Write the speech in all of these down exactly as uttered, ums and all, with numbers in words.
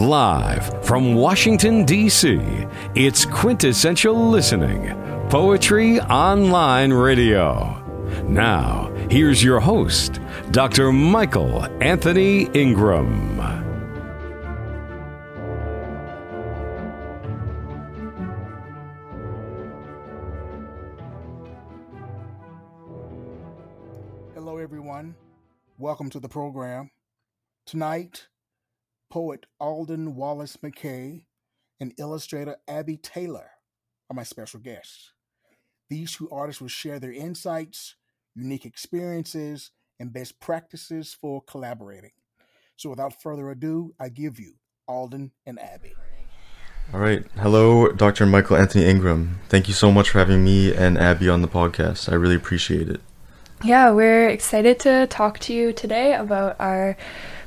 Live from Washington, D C, it's Quintessential Listening, Poetry Online Radio. Now, here's your host, Doctor Michael Anthony Ingram. Hello, everyone. Welcome to the program. Tonight, poet Alden Wallace Mackay and illustrator Abi Taylor are my special guests. These two artists will share their insights, unique experiences, and best practices for collaborating. So without further ado, I give you Alden and Abi. All right. Hello, Doctor Michael Anthony Ingram. Thank you so much for having me and Abi on the podcast. I really appreciate it. Yeah, we're excited to talk to you today about our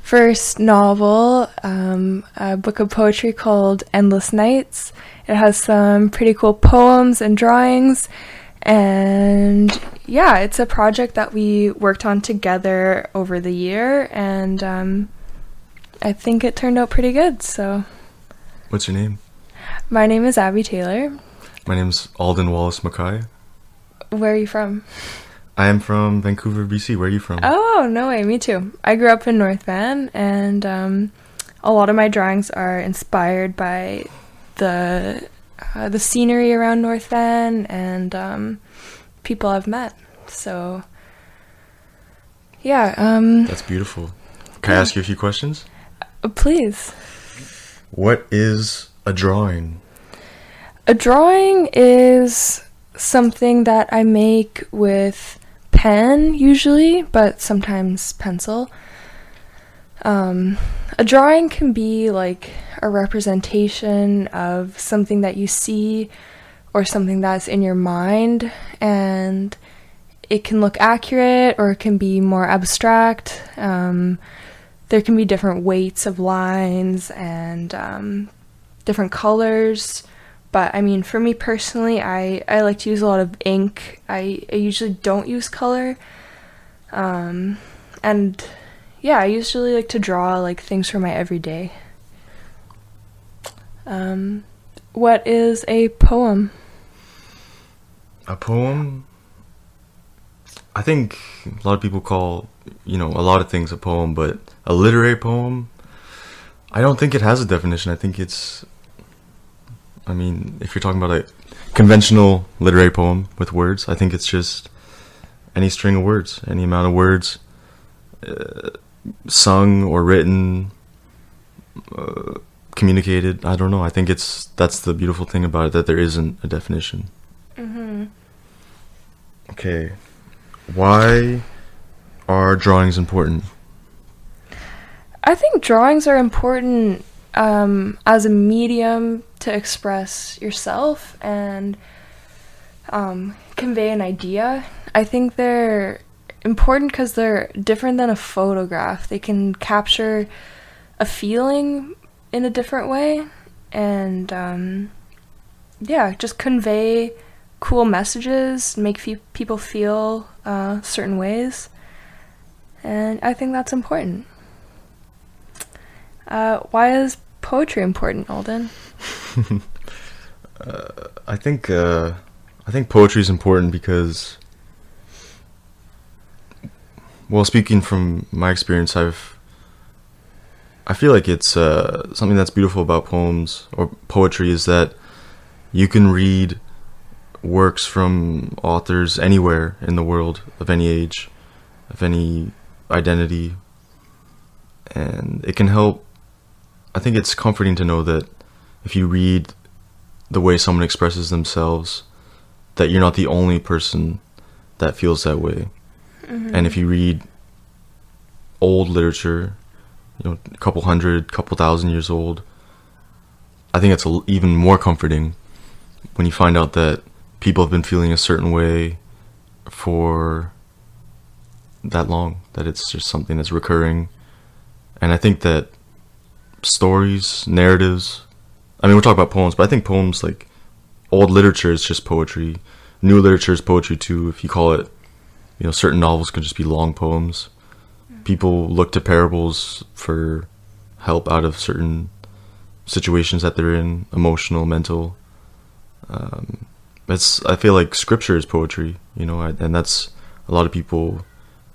first novel, um, a book of poetry called Endless Nights. It has some pretty cool poems and drawings, and yeah, it's a project that we worked on together over the year, and um, I think it turned out pretty good. So, what's your name? My name is Abi Taylor. My name's Alden Wallace Mackay. Where are you from? I am from Vancouver, B C. Where are you from? Oh, no way. Me too. I grew up in North Van, and um, a lot of my drawings are inspired by the uh, the scenery around North Van and um, people I've met. So, yeah. Um, That's beautiful. Can I ask you a few questions? Uh, please. What is a drawing? A drawing is something that I make with pen usually, but sometimes pencil. Um, a drawing can be like a representation of something that you see or something that's in your mind, and it can look accurate or it can be more abstract. Um, there can be different weights of lines and um, different colors. But, I mean, for me personally, I, I like to use a lot of ink. I, I usually don't use color. Um, and, yeah, I usually like to draw, like, things for my everyday. Um, what is a poem? A poem? I think a lot of people call, you know, a lot of things a poem, but a literary poem, I don't think it has a definition. I think it's... I mean, if you're talking about a conventional literary poem with words, I think it's just any string of words, any amount of words uh, sung or written, uh, communicated. I don't know. I think it's that's the beautiful thing about it, that there isn't a definition. Mm-hmm. Okay. Why are drawings important? I think drawings are important um, as a medium to express yourself and um, convey an idea. I think they're important because they're different than a photograph. They can capture a feeling in a different way and um, yeah, just convey cool messages, make fe- people feel uh, certain ways, and I think that's important. Uh, why is poetry important, Alden? uh, I think uh, I think poetry is important because, well, speaking from my experience, I've I feel like it's uh, something that's beautiful about poems or poetry is that you can read works from authors anywhere in the world, of any age, of any identity, and it can help. I think it's comforting to know that if you read the way someone expresses themselves, that you're not the only person that feels that way. Mm-hmm. And if you read old literature, you know, a couple hundred, couple thousand years old, I think it's a, even more comforting when you find out that people have been feeling a certain way for that long, that it's just something that's recurring. And I think that stories, narratives, I mean, we're talking about poems, but I think poems, like, old literature is just poetry. New literature is poetry, too, if you call it. You know, certain novels can just be long poems. People look to parables for help out of certain situations that they're in, emotional, mental. Um, it's, I feel like scripture is poetry, you know, and that's, a lot of people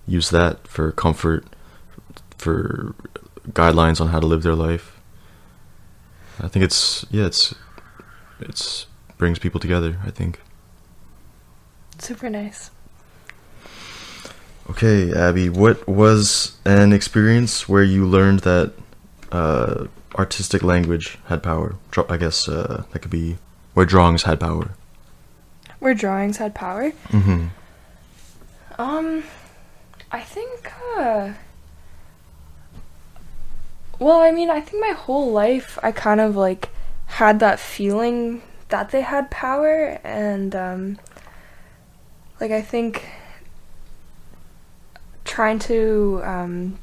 use that for comfort, for guidelines on how to live their life. I think it's, yeah, it's, it's brings people together, I think. Super nice. Okay, Abby, what was an experience where you learned that uh, artistic language had power? I guess uh, that could be where drawings had power. Where drawings had power? Mm-hmm. Um, I think, uh, well, I mean, I think my whole life I kind of, like, had that feeling that they had power, and, um, like, I think... trying to um,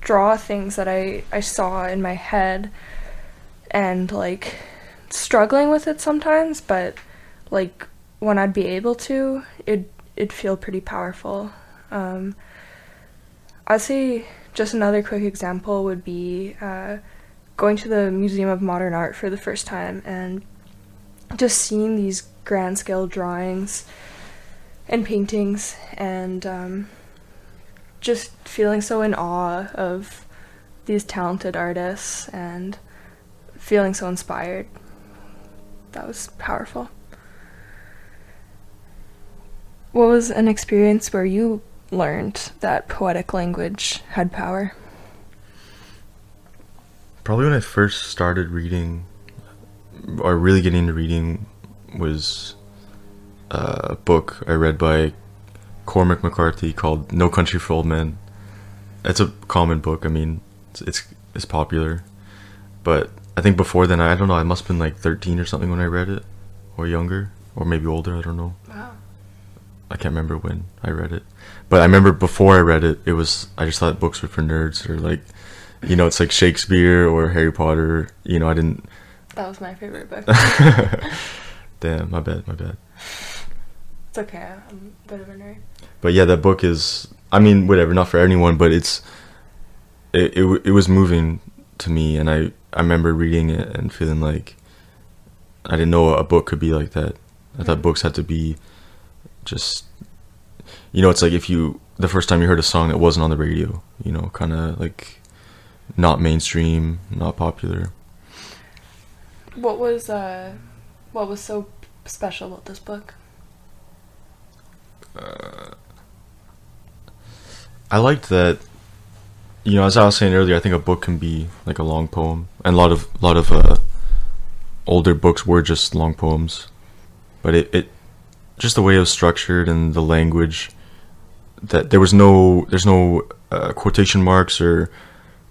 draw things that I, I saw in my head and, like, struggling with it sometimes, but, like, when I'd be able to, it, it'd feel pretty powerful. Um, I'd say just another quick example would be uh, going to the Museum of Modern Art for the first time and just seeing these grand-scale drawings and paintings and... Um, just feeling so in awe of these talented artists and feeling so inspired. That was powerful. What was an experience where you learned that poetic language had power? Probably when I first started reading, or really getting into reading, was a book I read by Cormac McCarthy called No Country for Old Men. It's a common book. I mean, it's, it's it's popular. But I think before then, I don't know, I must have been like thirteen or something when I read it. Or younger. Or maybe older, I don't know. Wow. I can't remember when I read it. But I remember before I read it, it was, I just thought books were for nerds. Or like, you know, it's like Shakespeare or Harry Potter. You know, I didn't... That was my favorite book. Damn, my bad, my bad. It's okay, I'm a bit of a nerd. But yeah, that book is, I mean, whatever, not for anyone, but it's, it it, it was moving to me, and I, I remember reading it and feeling like, I didn't know a book could be like that. I thought books had to be just, you know, it's like if you, the first time you heard a song that wasn't on the radio, you know, kind of like, not mainstream, not popular. What was, uh, what was so special about this book? Uh, I liked that, you know, as I was saying earlier, I think a book can be like a long poem, and a lot of a lot of uh, older books were just long poems, but it, it just the way it was structured and the language, that there was no there's no uh, quotation marks or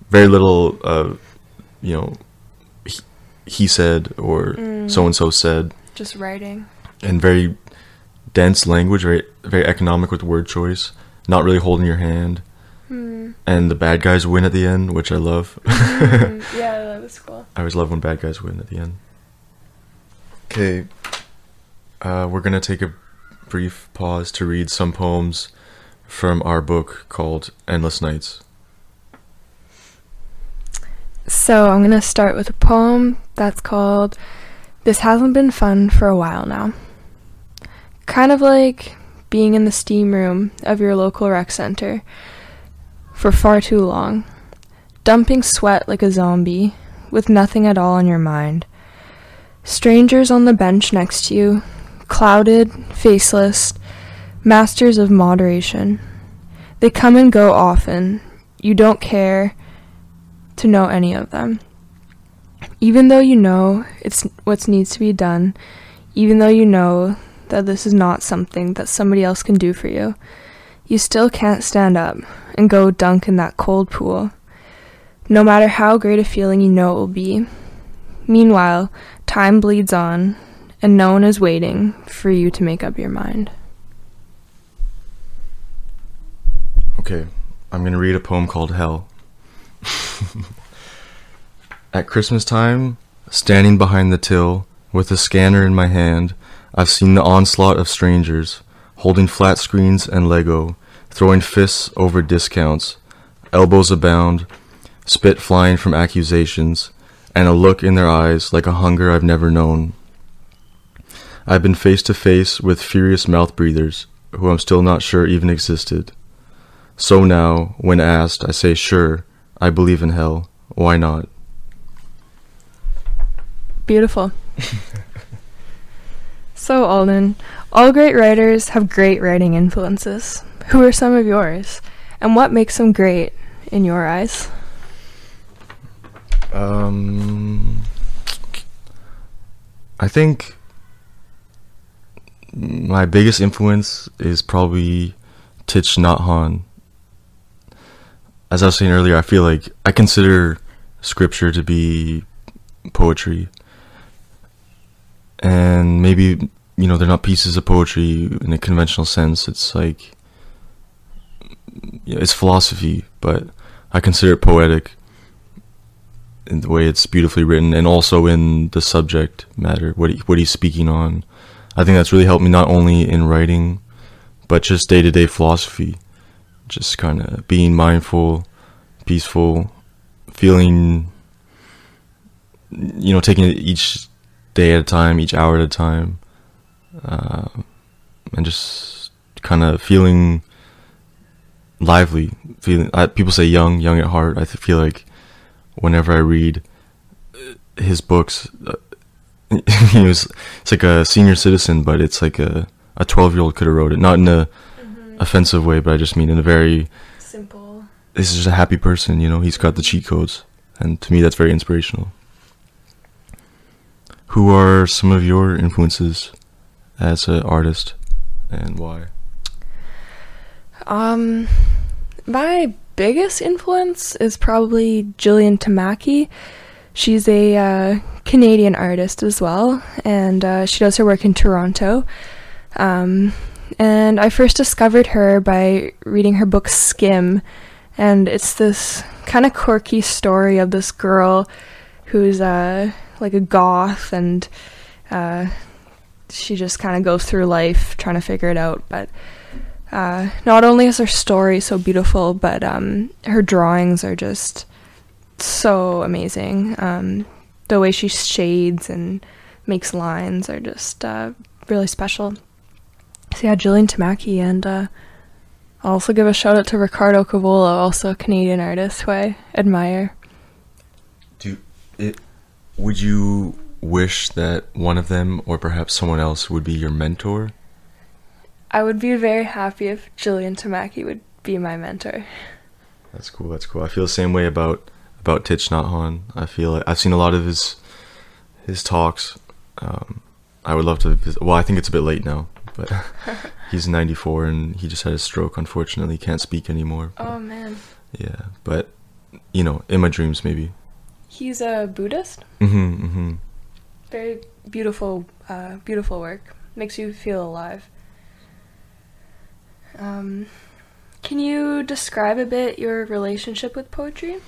very little uh, you know he, he said or mm, so and so said, just writing, and very dense language, very very economic with word choice, not really holding your hand. Mm. And the bad guys win at the end, which I love. Mm. Yeah, that was cool. I always love when bad guys win at the end. Okay, uh, we're going to take a brief pause to read some poems from our book called Endless Nights. So I'm going to start with a poem that's called This Hasn't Been Fun for a While Now. Kind of like being in the steam room of your local rec center for far too long, dumping sweat like a zombie with nothing at all on your mind. Strangers on the bench next to you, clouded, faceless, masters of moderation. They come and go often. You don't care to know any of them. Even though you know it's what needs to be done, even though you know that this is not something that somebody else can do for you, you still can't stand up and go dunk in that cold pool, no matter how great a feeling you know it will be. Meanwhile, time bleeds on, and no one is waiting for you to make up your mind. Okay, I'm going to read a poem called Hell. At Christmas time, standing behind the till, with a scanner in my hand, I've seen the onslaught of strangers, holding flat screens and Lego, throwing fists over discounts, elbows abound, spit flying from accusations, and a look in their eyes like a hunger I've never known. I've been face to face with furious mouth breathers who I'm still not sure even existed. So now, when asked, I say, sure, I believe in hell. Why not? Beautiful. So, Alden, all great writers have great writing influences. Who are some of yours? And what makes them great in your eyes? Um, I think my biggest influence is probably Thich Nhat Hanh. As I was saying earlier, I feel like I consider scripture to be poetry. And maybe, you know, they're not pieces of poetry in a conventional sense. It's like, it's philosophy, but I consider it poetic in the way it's beautifully written, and also in the subject matter, what he, what he's speaking on. I think that's really helped me, not only in writing, but just day-to-day philosophy. Just kind of being mindful, peaceful, feeling, you know, taking it each day at a time, each hour at a time, uh, and just kind of feeling lively. Feeling I, people say young, young at heart. I feel like whenever I read his books, uh, he was it's like a senior citizen, but it's like a a twelve-year-old could have wrote it. Not in a mm-hmm. offensive way, but I just mean in a very simple. This is just a happy person, you know. He's got the cheat codes, and to me, that's very inspirational. Who are some of your influences as an artist, and why? Um, my biggest influence is probably Jillian Tamaki. She's a uh, Canadian artist as well, and uh, she does her work in Toronto. Um, and I first discovered her by reading her book Skim, and it's this kind of quirky story of this girl who's uh. like a goth, and uh, she just kind of goes through life trying to figure it out. But uh, not only is her story so beautiful, but um, her drawings are just so amazing. Um, the way she shades and makes lines are just uh, really special. So yeah, Jillian Tamaki, and uh, I'll also give a shout out to Ricardo Cavolo, also a Canadian artist who I admire. Do it. Would you wish that one of them, or perhaps someone else, would be your mentor? I would be very happy if Jillian Tamaki would be my mentor. That's cool, that's cool. I feel the same way about, about Thich Nhat Hanh. I feel like I've seen a lot of his his talks. Um, I would love to visit. Well, I think it's a bit late now, but he's ninety-four and he just had a stroke, unfortunately. He can't speak anymore. But, oh, man. Yeah, but, you know, in my dreams, maybe. He's a Buddhist. Mm-hmm, mm-hmm. Very beautiful, uh, beautiful work. Makes you feel alive. Um, can you describe a bit your relationship with poetry?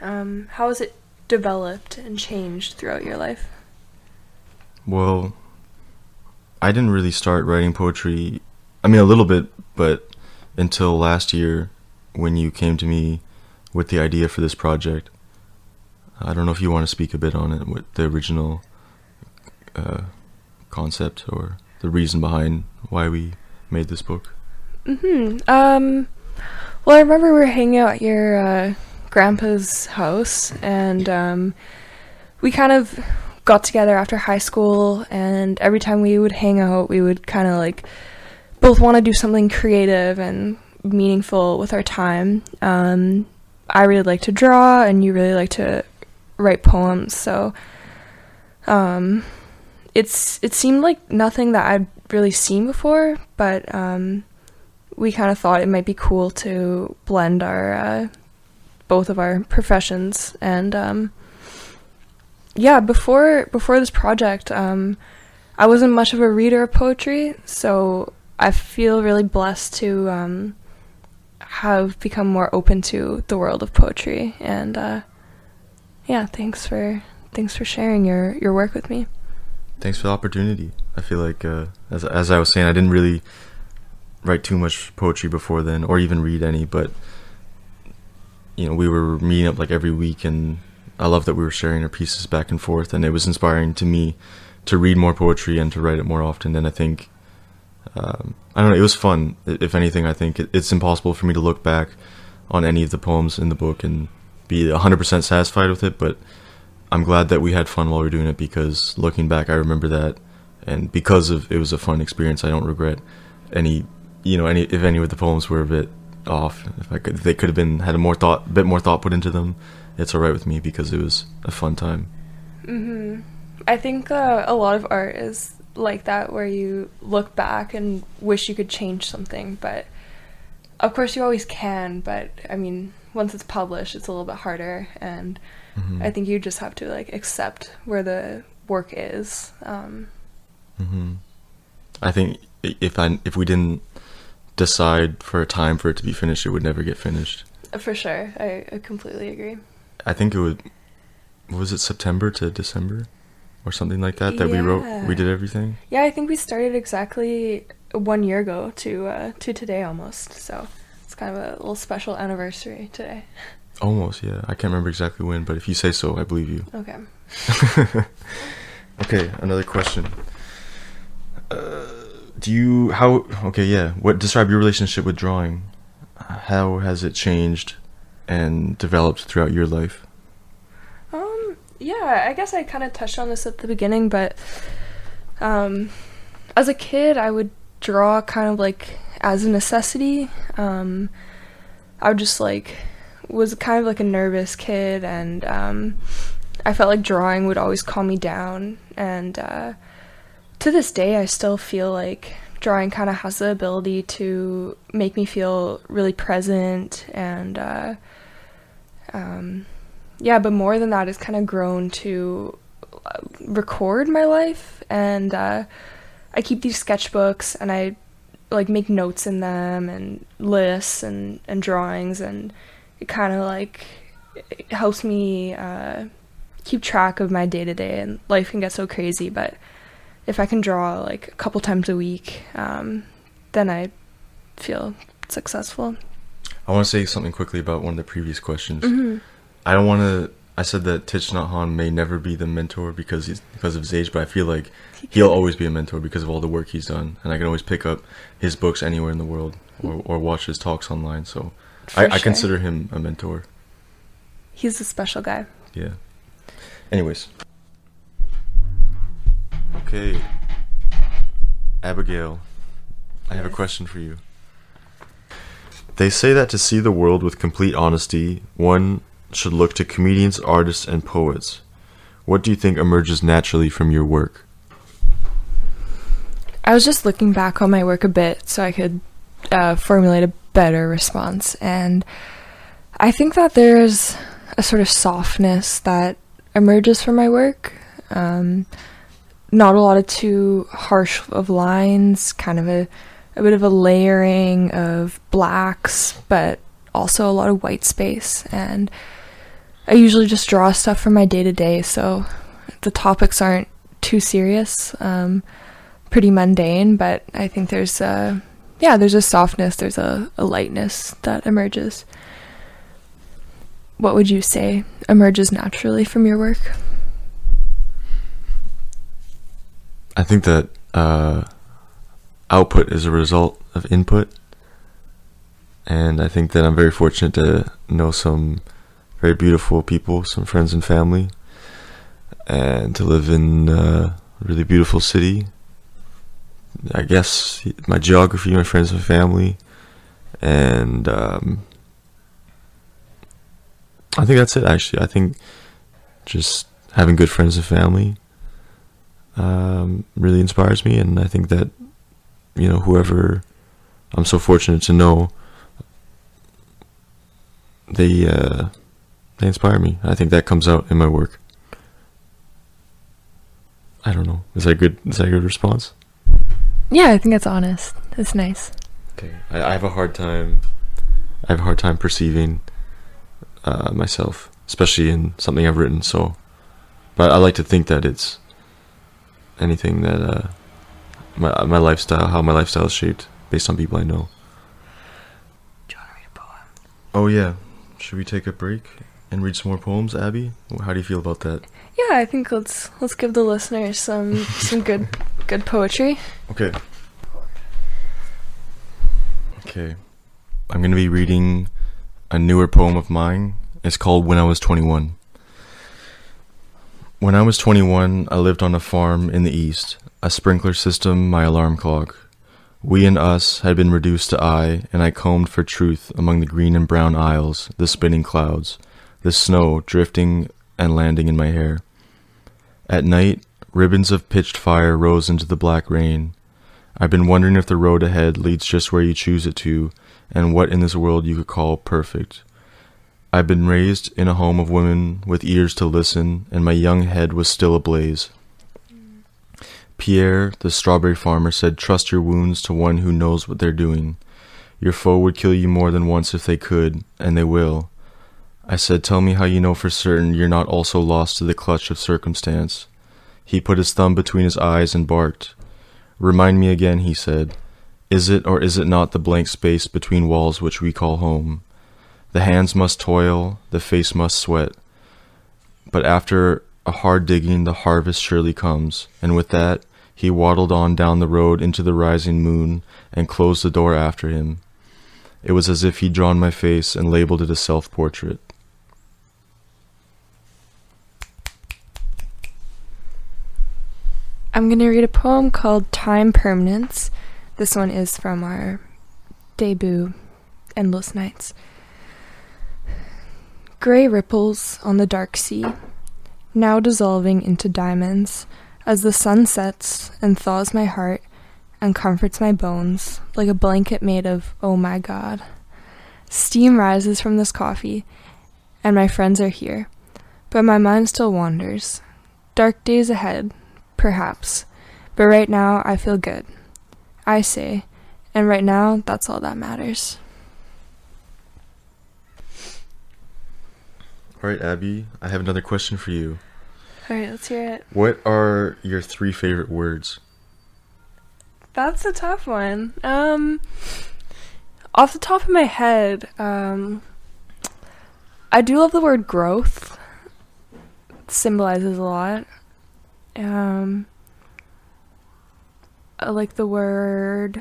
Um, how has it developed and changed throughout your life? Well, I didn't really start writing poetry, I mean a little bit, but until last year when you came to me with the idea for this project. I don't know if you want to speak a bit on it, what the original uh, concept or the reason behind why we made this book. Mm-hmm. Um, well, I remember we were hanging out at your uh, grandpa's house, and um, we kind of got together after high school, and every time we would hang out, we would kind of like both want to do something creative and meaningful with our time. Um, I really like to draw, and you really like to write poems, so um it's it seemed like nothing that I'd really seen before, but um we kind of thought it might be cool to blend our uh, both of our professions, and um yeah before before this project um I wasn't much of a reader of poetry, so I feel really blessed to um have become more open to the world of poetry, and uh Yeah, thanks for thanks for sharing your, your work with me. Thanks for the opportunity. I feel like, uh, as as I was saying, I didn't really write too much poetry before then, or even read any. But you know, we were meeting up like every week and I love that we were sharing our pieces back and forth, and it was inspiring to me to read more poetry and to write it more often. And I think, um, I don't know, it was fun. If anything, I think it, it's impossible for me to look back on any of the poems in the book and be one hundred percent satisfied with it, but I'm glad that we had fun while we were doing it, because looking back, I remember that, and because of it was a fun experience, I don't regret any, you know, any if any of the poems were a bit off. If I could, if they could have been had a more thought, bit more thought put into them, it's all right with me because it was a fun time. Mm-hmm. I think uh, a lot of art is like that, where you look back and wish you could change something, but of course you always can, but I mean, once it's published, it's a little bit harder, and mm-hmm. I think you just have to like accept where the work is. Um, mm-hmm. I think if I if we didn't decide for a time for it to be finished, it would never get finished. For sure, I, I completely agree. I think it would, was it September to December, or something like that that yeah. we wrote. We did everything. Yeah, I think we started exactly one year ago to uh, to today almost. So it's kind of a little special anniversary today. Almost, yeah. I can't remember exactly when, but if you say so, I believe you. Okay. Okay, another question. Uh, do you how? Okay, yeah. What describe your relationship with drawing? How has it changed and developed throughout your life? Um, yeah, I guess I kind of touched on this at the beginning, but um, as a kid, I would draw kind of like as a necessity. Um, I would just like was kind of like a nervous kid, and um, I felt like drawing would always calm me down. And uh, to this day, I still feel like drawing kind of has the ability to make me feel really present, and uh, um, yeah, but more than that, it's kind of grown to record my life, and uh, I keep these sketchbooks, and I like make notes in them, and lists, and, and drawings, and it kind of like it helps me uh, keep track of my day-to-day, and life can get so crazy, but if I can draw like a couple times a week, um, then I feel successful. I want to say something quickly about one of the previous questions. Mm-hmm. I don't want to, I said that Thich Nhat Hanh may never be the mentor because he's, because of his age, but I feel like he'll always be a mentor because of all the work he's done. And I can always pick up his books anywhere in the world, or, or watch his talks online. So I, sure. I consider him a mentor. He's a special guy. Yeah. Anyways. Okay, Abigail, I have a question for you. They say that to see the world with complete honesty, one should look to comedians, artists, and poets. What do you think emerges naturally from your work? I was just looking back on my work a bit so I could uh, formulate a better response, and I think that there's a sort of softness that emerges from my work. Um... Not a lot of too harsh of lines, kind of a, a bit of a layering of blacks, but also a lot of white space. And I usually just draw stuff from my day-to-day, so the topics aren't too serious, um, pretty mundane, but I think there's a, yeah, there's a softness, there's a, a lightness that emerges. What would you say emerges naturally from your work? I think that uh, output is a result of input, and I think that I'm very fortunate to know some very beautiful people, some friends and family, and to live in a really beautiful city. I guess my geography, my friends and family, and um, I think that's it, actually. I think just having good friends and family Um, really inspires me, and I think that, you know, whoever I'm so fortunate to know, they uh, they inspire me. I think that comes out in my work. I don't know. Is that a good? Is that a good response? Yeah, I think that's honest. That's nice. Okay, I, I have a hard time. I have a hard time perceiving uh, myself, especially in something I've written. So, but I like to think that it's anything that uh my my lifestyle how my lifestyle is shaped based on people I know. Do you want to read a poem? Oh yeah. Should we take a break? and read some more poems, Abby? How do you feel about that? Yeah, I think let's let's give the listeners some some good good poetry. Okay. Okay. I'm going to be reading a newer poem of mine. It's called When I Was twenty-one. When I was twenty-one, I lived on a farm in the east, a sprinkler system, my alarm clock. We and us had been reduced to I, and I combed for truth among the green and brown aisles, the spinning clouds, the snow drifting and landing in my hair. At night, ribbons of pitched fire rose into the black rain. I've been wondering if the road ahead leads just where you choose it to, and what in this world you could call perfect. I've been raised in a home of women with ears to listen, and my young head was still ablaze. Pierre, the strawberry farmer, said, "Trust your wounds to one who knows what they're doing. Your foe would kill you more than once if they could, and they will." I said, "Tell me how you know for certain you're not also lost to the clutch of circumstance." He put his thumb between his eyes and barked. "Remind me again," he said. "Is it or is it not the blank space between walls which we call home? The hands must toil, the face must sweat. But after a hard digging, the harvest surely comes." And with that, he waddled on down the road into the rising moon and closed the door after him. It was as if he'd drawn my face and labeled it a self-portrait. I'm going to read a poem called Time Permanence. This one is from our debut, Endless Nights. Gray ripples on the dark sea, now dissolving into diamonds, as the sun sets and thaws my heart and comforts my bones like a blanket made of, oh my God. Steam rises from this coffee, and my friends are here, but my mind still wanders. Dark days ahead, perhaps, but right now I feel good, I say, and right now that's all that matters. Alright, Abby, I have another question for you. Alright, let's hear it. What are your three favorite words? That's a tough one. Um, off the top of my head, um, I do love the word growth. It symbolizes a lot. Um, I like the word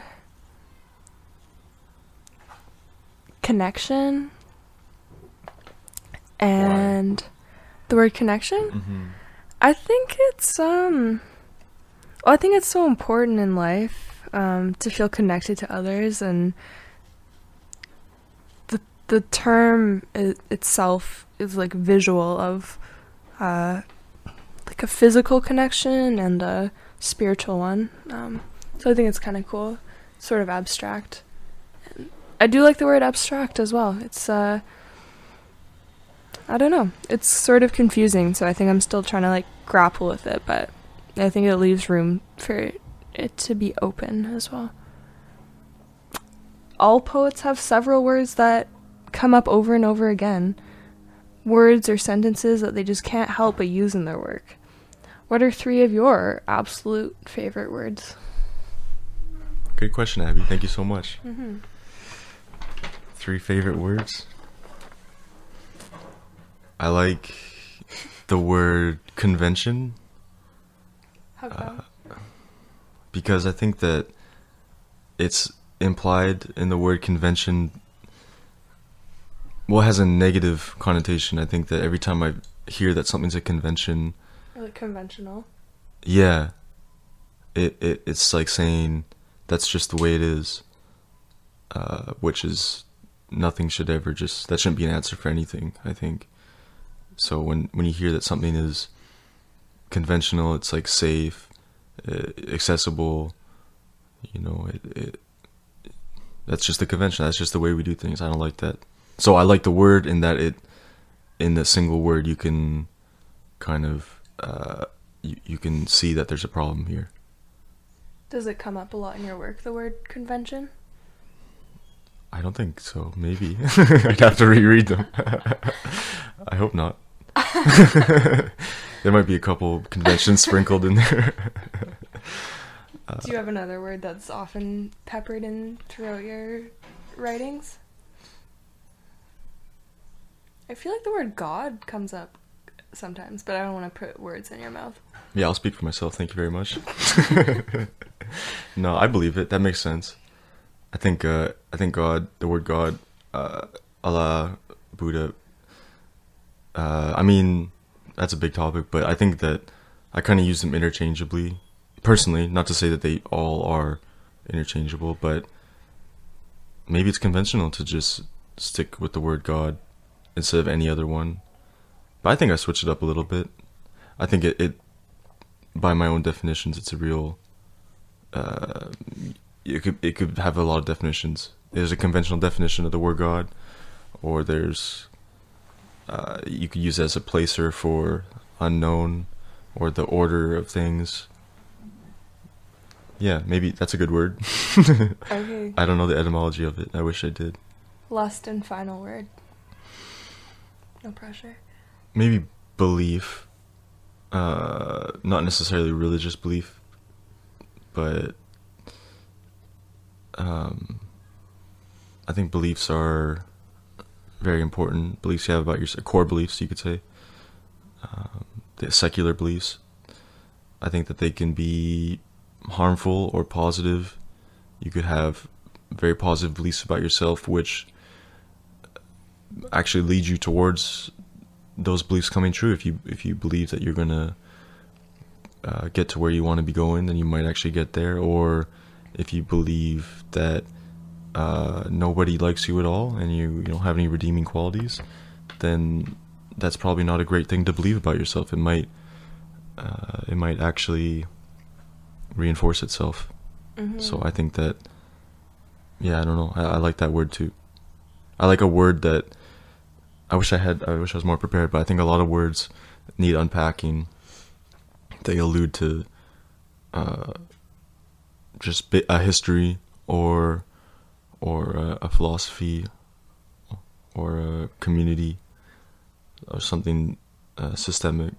connection. And wow. The word connection, mm-hmm. I think it's um, well, I think it's so important in life um, to feel connected to others, and the the term it, itself is like visual of uh, like a physical connection and a spiritual one. Um, so I think it's kind of cool, sort of abstract. And I do like the word abstract as well. It's uh. I don't know. It's sort of confusing, so I think I'm still trying to, like, grapple with it, but I think it leaves room for it to be open as well. All poets have several words that come up over and over again. Words or sentences that they just can't help but use in their work. What are three of your absolute favorite words? Good question, Abby. Thank you so much. Mm-hmm. Three favorite words? I like the word convention. How come? Uh, because I think that it's implied in the word convention. Well, it has a negative connotation. I think that every time I hear that something's a convention, or like conventional. Yeah, it it it's like saying that's just the way it is, uh, which is nothing should ever just that shouldn't be an answer for anything, I think. So when, when you hear that something is conventional, it's like safe, uh, accessible, you know, it, it, it that's just the convention. That's just the way we do things. I don't like that. So I like the word in that it, in the single word, you can kind of, uh, you, you can see that there's a problem here. Does it come up a lot in your work, the word convention? I don't think so. Maybe. I'd have to reread them. I hope not. There might be a couple conventions sprinkled in there. Uh, Do you have another word that's often peppered in throughout your writings? I feel like the word God comes up sometimes, but I don't want to put words in your mouth. Yeah, I'll speak for myself. Thank you very much. No, I believe it. That makes sense. I think uh, I think God, the word God, uh, Allah, Buddha. Uh, I mean, that's a big topic, but I think that I kind of use them interchangeably. Personally, not to say that they all are interchangeable, but maybe it's conventional to just stick with the word God instead of any other one. But I think I switch it up a little bit. I think it, it by my own definitions, it's a real... Uh, it could it could have a lot of definitions. There's a conventional definition of the word God, or there's... Uh, you could use it as a placer for unknown, or the order of things. Yeah, maybe that's a good word. Okay. I don't know the etymology of it. I wish I did. Last and final word. No pressure. Maybe belief. Uh, not necessarily religious belief, but um, I think beliefs are very important. Beliefs you have about your core beliefs, you could say. Um, the secular beliefs. I think that they can be harmful or positive. You could have very positive beliefs about yourself, which actually lead you towards those beliefs coming true. If you if you believe that you're gonna uh, get to where you want to be going, then you might actually get there. Or if you believe that uh, nobody likes you at all and you, you don't have any redeeming qualities, then that's probably not a great thing to believe about yourself. It might uh, it might actually reinforce itself. Mm-hmm. So I think that, yeah, I don't know. I, I like that word too. I like a word that I wish I had. I wish I was more prepared. But I think a lot of words need unpacking. They allude to uh, just bit, a history or or a, a philosophy or a community or something uh, systemic.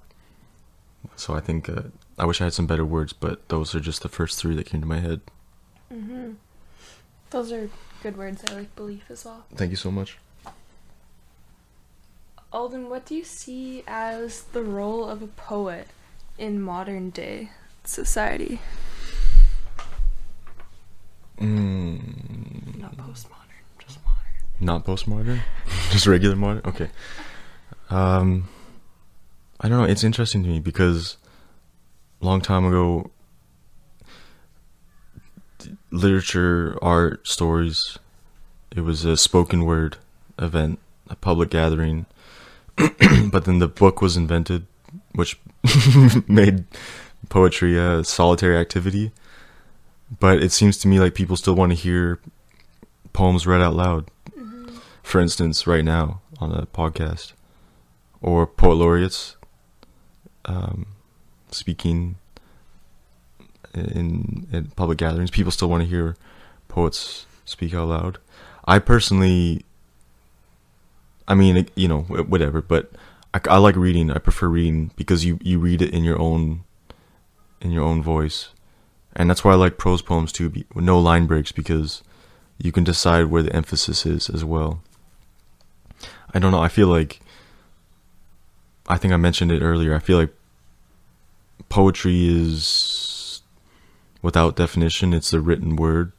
So I think. Uh, I wish I had some better words, but those are just the first three that came to my head. Mm-hmm. Those are good words. I like belief as well. Thank you so much. Alden, what do you see as the role of a poet in modern day society? Mm. Not postmodern, just modern. Not postmodern? Just regular modern? Okay. Um, I don't know. It's interesting to me because... long time ago, literature, art, stories, it was a spoken word event, a public gathering. But then the book was invented, which made poetry a solitary activity. But it seems to me like people still want to hear poems read out loud. Mm-hmm. For instance, right now on a podcast, or poet laureates um speaking in, in public gatherings. People still want to hear poets speak out loud. I personally, I mean, you know, whatever, but I, I like reading. I prefer reading because you, you read it in your own, in your own voice. And that's why I like prose poems too. No line breaks, because you can decide where the emphasis is as well. I don't know. I feel like, I think I mentioned it earlier. I feel like poetry is, without definition, it's a written word,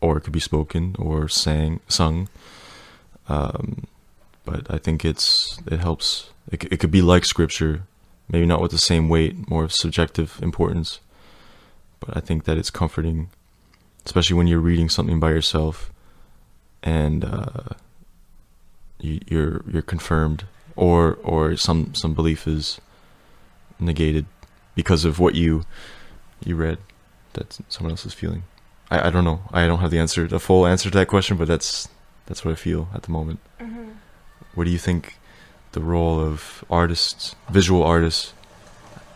or it could be spoken or sang, sung. Um, but I think it's it helps. It, it could be like scripture, maybe not with the same weight, more subjective importance. But I think that it's comforting, especially when you're reading something by yourself, and uh, you, you're you're confirmed, or or some some belief is negated because of what you you read that someone else is feeling. I, I don't know. I don't have the answer, the full answer to that question, but that's that's what I feel at the moment. Mm-hmm. What do you think the role of artists, visual artists,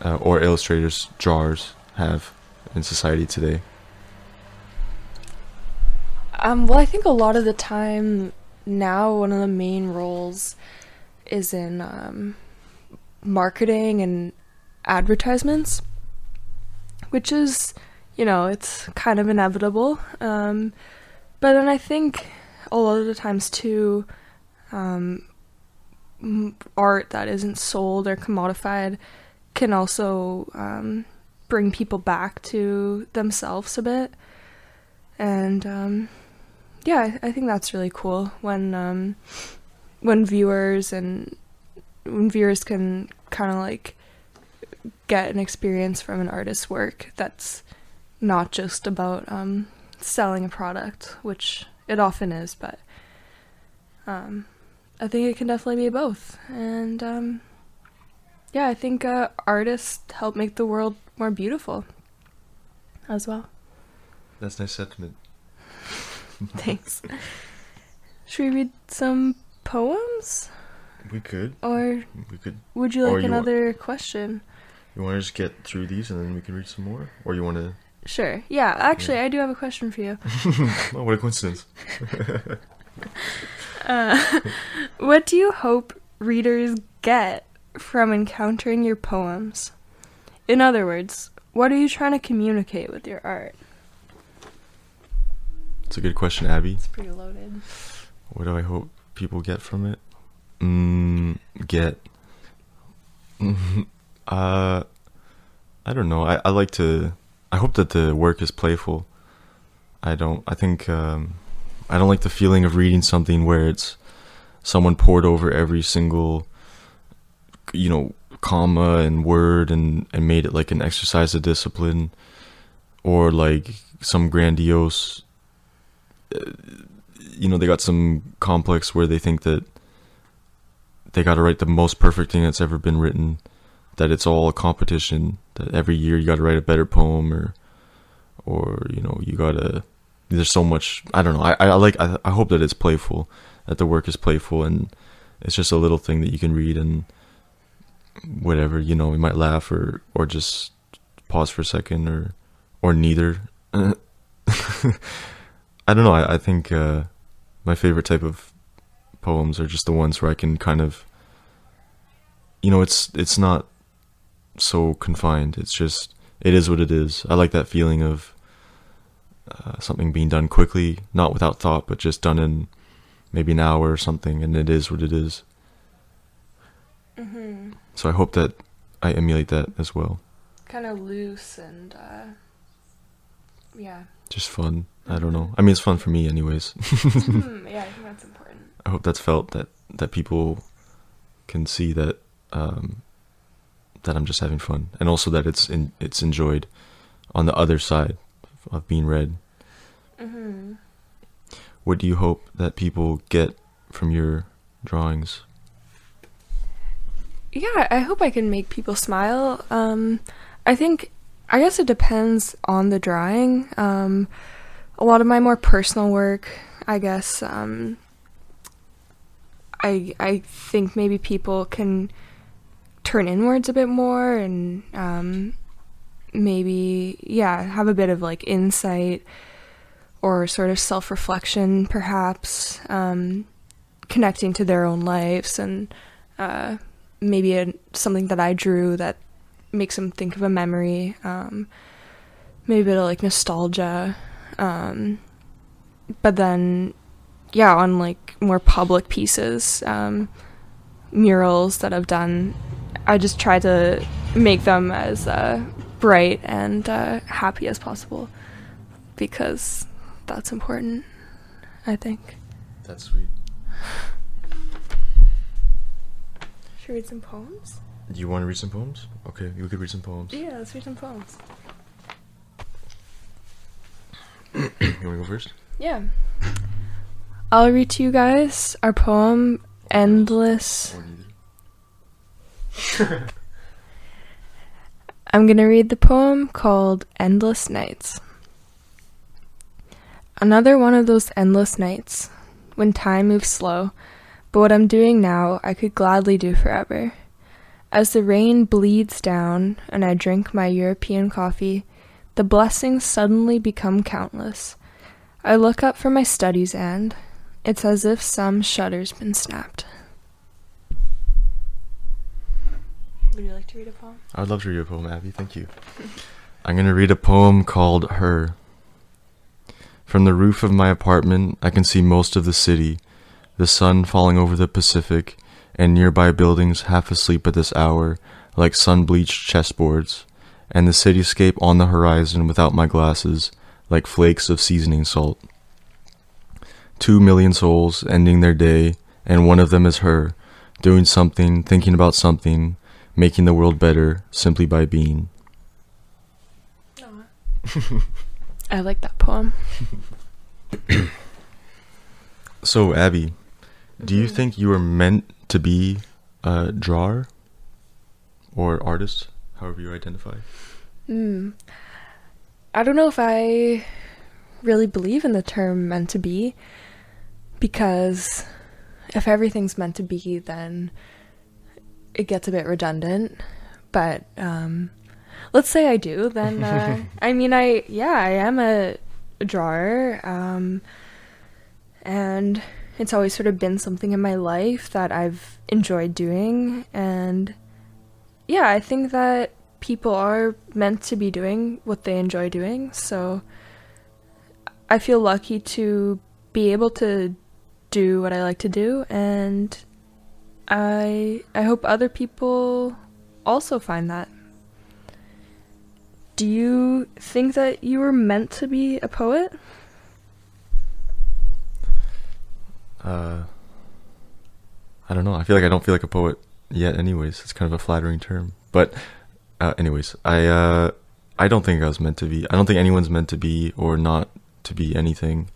uh, or illustrators, drawers, have in society today? Um, well, I think a lot of the time now, one of the main roles is in um, marketing and advertisements, which is, you know, it's kind of inevitable. Um, but then I think a lot of the times too, um, art that isn't sold or commodified can also um, bring people back to themselves a bit. And um, yeah, I think that's really cool when um, when viewers and when viewers can kind of like get an experience from an artist's work that's not just about um, selling a product, which it often is, but um, I think it can definitely be both. And um, yeah, I think uh, artists help make the world more beautiful as well. That's nice sentiment. Thanks. Should we read some poems? We could. Or we could. Would you like you another want, question? You want to just get through these and then we can read some more? Or you want to... Sure. Yeah, actually, yeah. I do have a question for you. Oh, what a coincidence. uh, what do you hope readers get from encountering your poems? In other words, what are you trying to communicate with your art? It's a good question, Abby. It's pretty loaded. What do I hope people get from it? Mm, get. Mm, uh, I don't know. I, I like to. I hope that the work is playful. I don't. I think. Um, I don't like the feeling of reading something where it's someone poured over every single, you know, comma and word and, and made it like an exercise of discipline, or like some grandiose. You know, they got some complex where they think that they got to write the most perfect thing that's ever been written, that it's all a competition, that every year you got to write a better poem, or or you know, you got to, there's so much, I don't know, I, I like I, I hope that it's playful, that the work is playful, and it's just a little thing that you can read and whatever, you know, you might laugh or or just pause for a second, or or neither. I don't know, I, I think uh, my favorite type of poems are just the ones where I can kind of, you know, it's it's not so confined, it's just, it is what it is. I like that feeling of uh, something being done quickly, not without thought, but just done in maybe an hour or something, and it is what it is. Mm-hmm. So I hope that I emulate that as well. Kind of loose and, uh, yeah. Just fun. I don't know. I mean, it's fun for me anyways. mm, yeah, I think that's important. I hope that's felt, that, that people can see that um, that I'm just having fun. And also that it's in, it's enjoyed on the other side of being read. Mm-hmm. What do you hope that people get from your drawings? Yeah, I hope I can make people smile. Um, I think, I guess it depends on the drawing. Um A lot of my more personal work, I guess, um, I I think maybe people can turn inwards a bit more, and um, maybe, yeah, have a bit of, like, insight or sort of self-reflection, perhaps, um, connecting to their own lives, and uh, maybe a, something that I drew that makes them think of a memory, um, maybe a bit of, like, nostalgia. Um, but then, yeah, on, like, more public pieces, um, murals that I've done, I just try to make them as, uh, bright and, uh, happy as possible, because that's important, I think. That's sweet. Should we read some poems? Do you want to read some poems? Okay, you could read some poems. Yeah, let's read some poems. You want to go first? Yeah. I'll read to you guys our poem, Endless... I'm going to read the poem called Endless Nights. Another one of those endless nights, when time moves slow, but what I'm doing now I could gladly do forever. As the rain bleeds down and I drink my European coffee, the blessings suddenly become countless. I look up from my studies and it's as if some shutter's been snapped. Would you like to read a poem? I'd love to read a poem, Abby. Thank you. I'm going to read a poem called Her. From the roof of my apartment, I can see most of the city, the sun falling over the Pacific, and nearby buildings half asleep at this hour, like sun-bleached chessboards, and the cityscape on the horizon without my glasses, like flakes of seasoning salt. Two million souls ending their day, and one of them is her, doing something, thinking about something, making the world better simply by being. I like that poem. So, Abby, do you think you were meant to be a drawer or artist, however you identify? Mm. I don't know if I really believe in the term meant to be, because if everything's meant to be, then it gets a bit redundant. But um, let's say I do, then uh, I mean, I yeah, I am a, a drawer. Um, and it's always sort of been something in my life that I've enjoyed doing, and yeah, I think that people are meant to be doing what they enjoy doing, so I feel lucky to be able to do what I like to do, and I I hope other people also find that. Do you think that you were meant to be a poet? Uh, I don't know. I feel like I don't feel like a poet yet anyways. It's kind of a flattering term. But uh, anyways, I uh, I don't think I was meant to be. I don't think anyone's meant to be or not to be anything.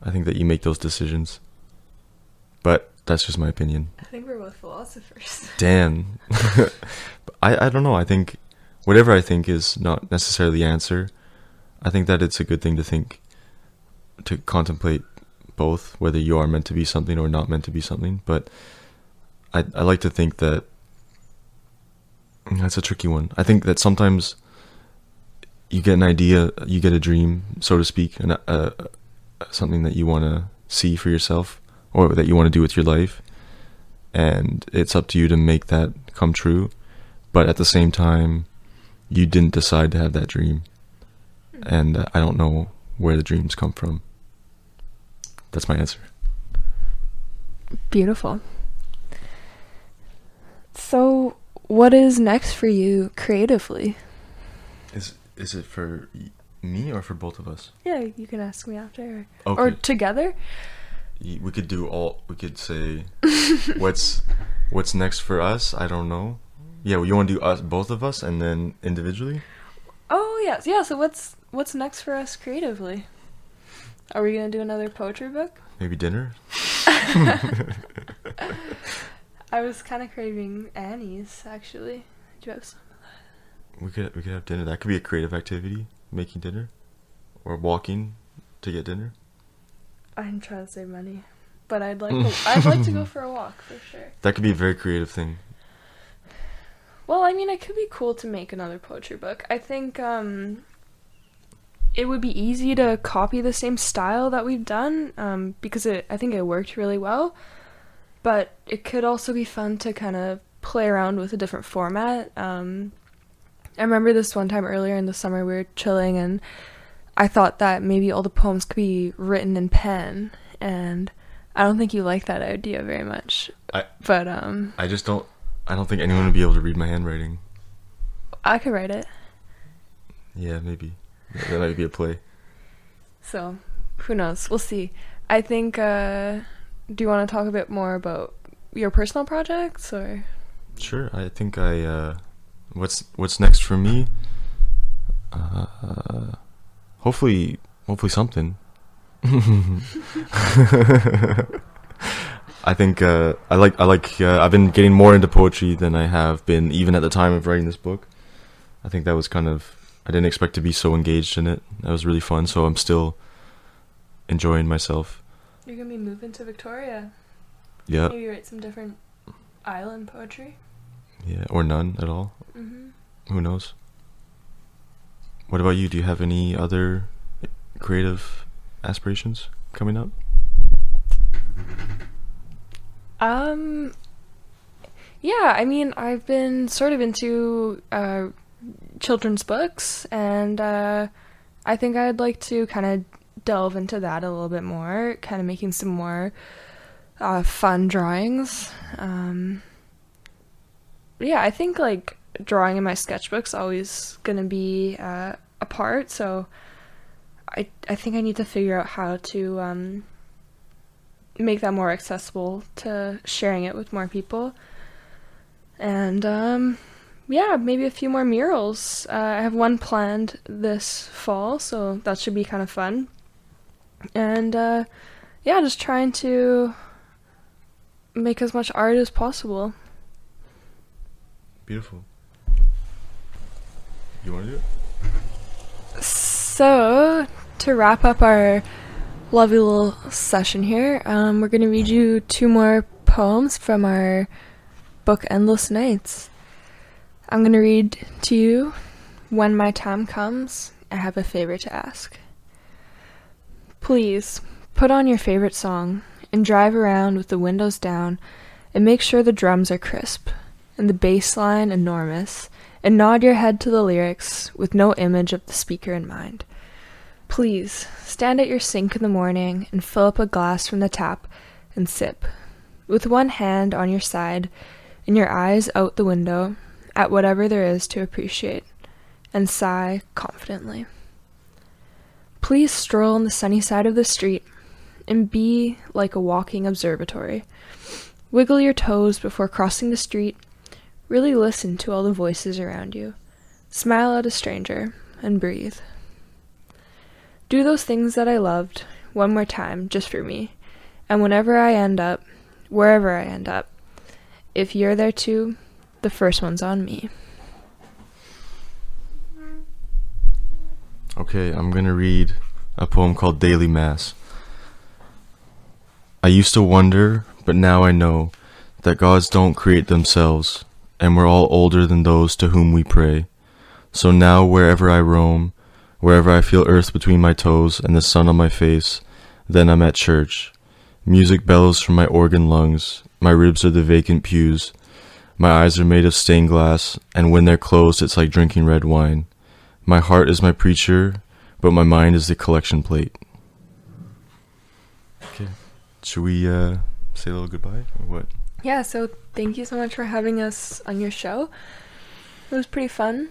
I think that you make those decisions. But that's just my opinion. I think we're both philosophers. Damn. I, I don't know. I think whatever I think is not necessarily the answer. I think that it's a good thing to think, to contemplate both, whether you are meant to be something or not meant to be something. But I, I like to think that that's a tricky one. I think that sometimes you get an idea, you get a dream, so to speak, and uh, something that you want to see for yourself or that you want to do with your life, and it's up to you to make that come true. But at the same time, you didn't decide to have that dream, and I don't know where the dreams come from. That's my answer. Beautiful. So, what is next for you creatively? Is is it for me or for both of us? Yeah, you can ask me after. Or, okay. Or together? We could do all, we could say what's what's next for us? I don't know. Yeah, well, you want to do us, both of us, and then individually? Oh, yeah. Yeah, so what's what's next for us creatively? Are we going to do another poetry book? Maybe dinner? I was kind of craving Annie's, actually. Do you have some of that? We could, we could have dinner. That could be a creative activity, making dinner. Or walking to get dinner. I'm trying to save money. But I'd like to, I'd like to go for a walk, for sure. That could be a very creative thing. Well, I mean, it could be cool to make another poetry book. I think, um... it would be easy to copy the same style that we've done, um, because it, I think it worked really well, but it could also be fun to kind of play around with a different format. Um, I remember this one time earlier in the summer, we were chilling, and I thought that maybe all the poems could be written in pen, and I don't think you like that idea very much. I, but um, I just don't, I don't think anyone would be able to read my handwriting. I could write it. Yeah, maybe. That might be a play. So, who knows? We'll see. I think, uh, do you want to talk a bit more about your personal projects, or? Sure. I think I, uh, what's, what's next for me? Uh, hopefully, hopefully something. I think, uh, I like, I like, uh, I've been getting more into poetry than I have been even at the time of writing this book. I think that was kind of, I didn't expect to be so engaged in it. That was really fun, so I'm still enjoying myself. You're going to be moving to Victoria. Yeah. Maybe write some different island poetry. Yeah, or none at all. Mm-hmm. Who knows? What about you? Do you have any other creative aspirations coming up? Um, yeah, I mean, I've been sort of into... Uh, children's books, and uh I think I'd like to kind of delve into that a little bit more, kind of making some more uh, fun drawings. Um, yeah, I think like drawing in my sketchbook's always gonna be uh, a part. So I I think I need to figure out how to um, make that more accessible to sharing it with more people. And um, yeah, maybe a few more murals. Uh, I have one planned this fall, so that should be kind of fun. And uh, yeah, just trying to make as much art as possible. Beautiful. You want to do it? So, to wrap up our lovely little session here, um, we're going to read you two more poems from our book Endless Nights. I'm going to read to you When My Time Comes, I Have a Favor to Ask. Please, put on your favorite song and drive around with the windows down and make sure the drums are crisp and the bass line enormous, and nod your head to the lyrics with no image of the speaker in mind. Please, stand at your sink in the morning and fill up a glass from the tap and sip, with one hand on your side and your eyes out the window at whatever there is to appreciate, and sigh confidently. Please stroll on the sunny side of the street and be like a walking observatory. Wiggle your toes before crossing the street. Really listen to all the voices around you. Smile at a stranger and breathe. Do those things that I loved one more time just for me. And whenever I end up, wherever I end up, if you're there too, the first one's on me. Okay, I'm going to read a poem called Daily Mass. I used to wonder, but now I know, that gods don't create themselves, and we're all older than those to whom we pray. So now wherever I roam, wherever I feel earth between my toes and the sun on my face, then I'm at church. Music bellows from my organ lungs, my ribs are the vacant pews, my eyes are made of stained glass, and when they're closed it's like drinking red wine. My heart is my preacher, but my mind is the collection plate. Okay, should we uh, say a little goodbye or what? Yeah, so thank you so much for having us on your show. It was pretty fun.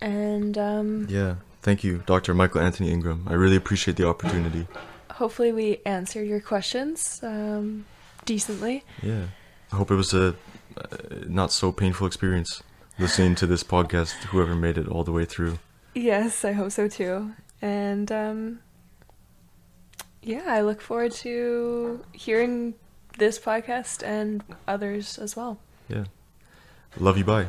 And um, yeah, thank you, Doctor Michael Anthony Ingram. I really appreciate the opportunity. Hopefully we answered your questions um, decently. Yeah, I hope it was a uh, not so painful experience listening to this podcast, whoever made it all the way through. Yes, I hope so too. And um, yeah, I look forward to hearing this podcast and others as well. Yeah. Love you, bye.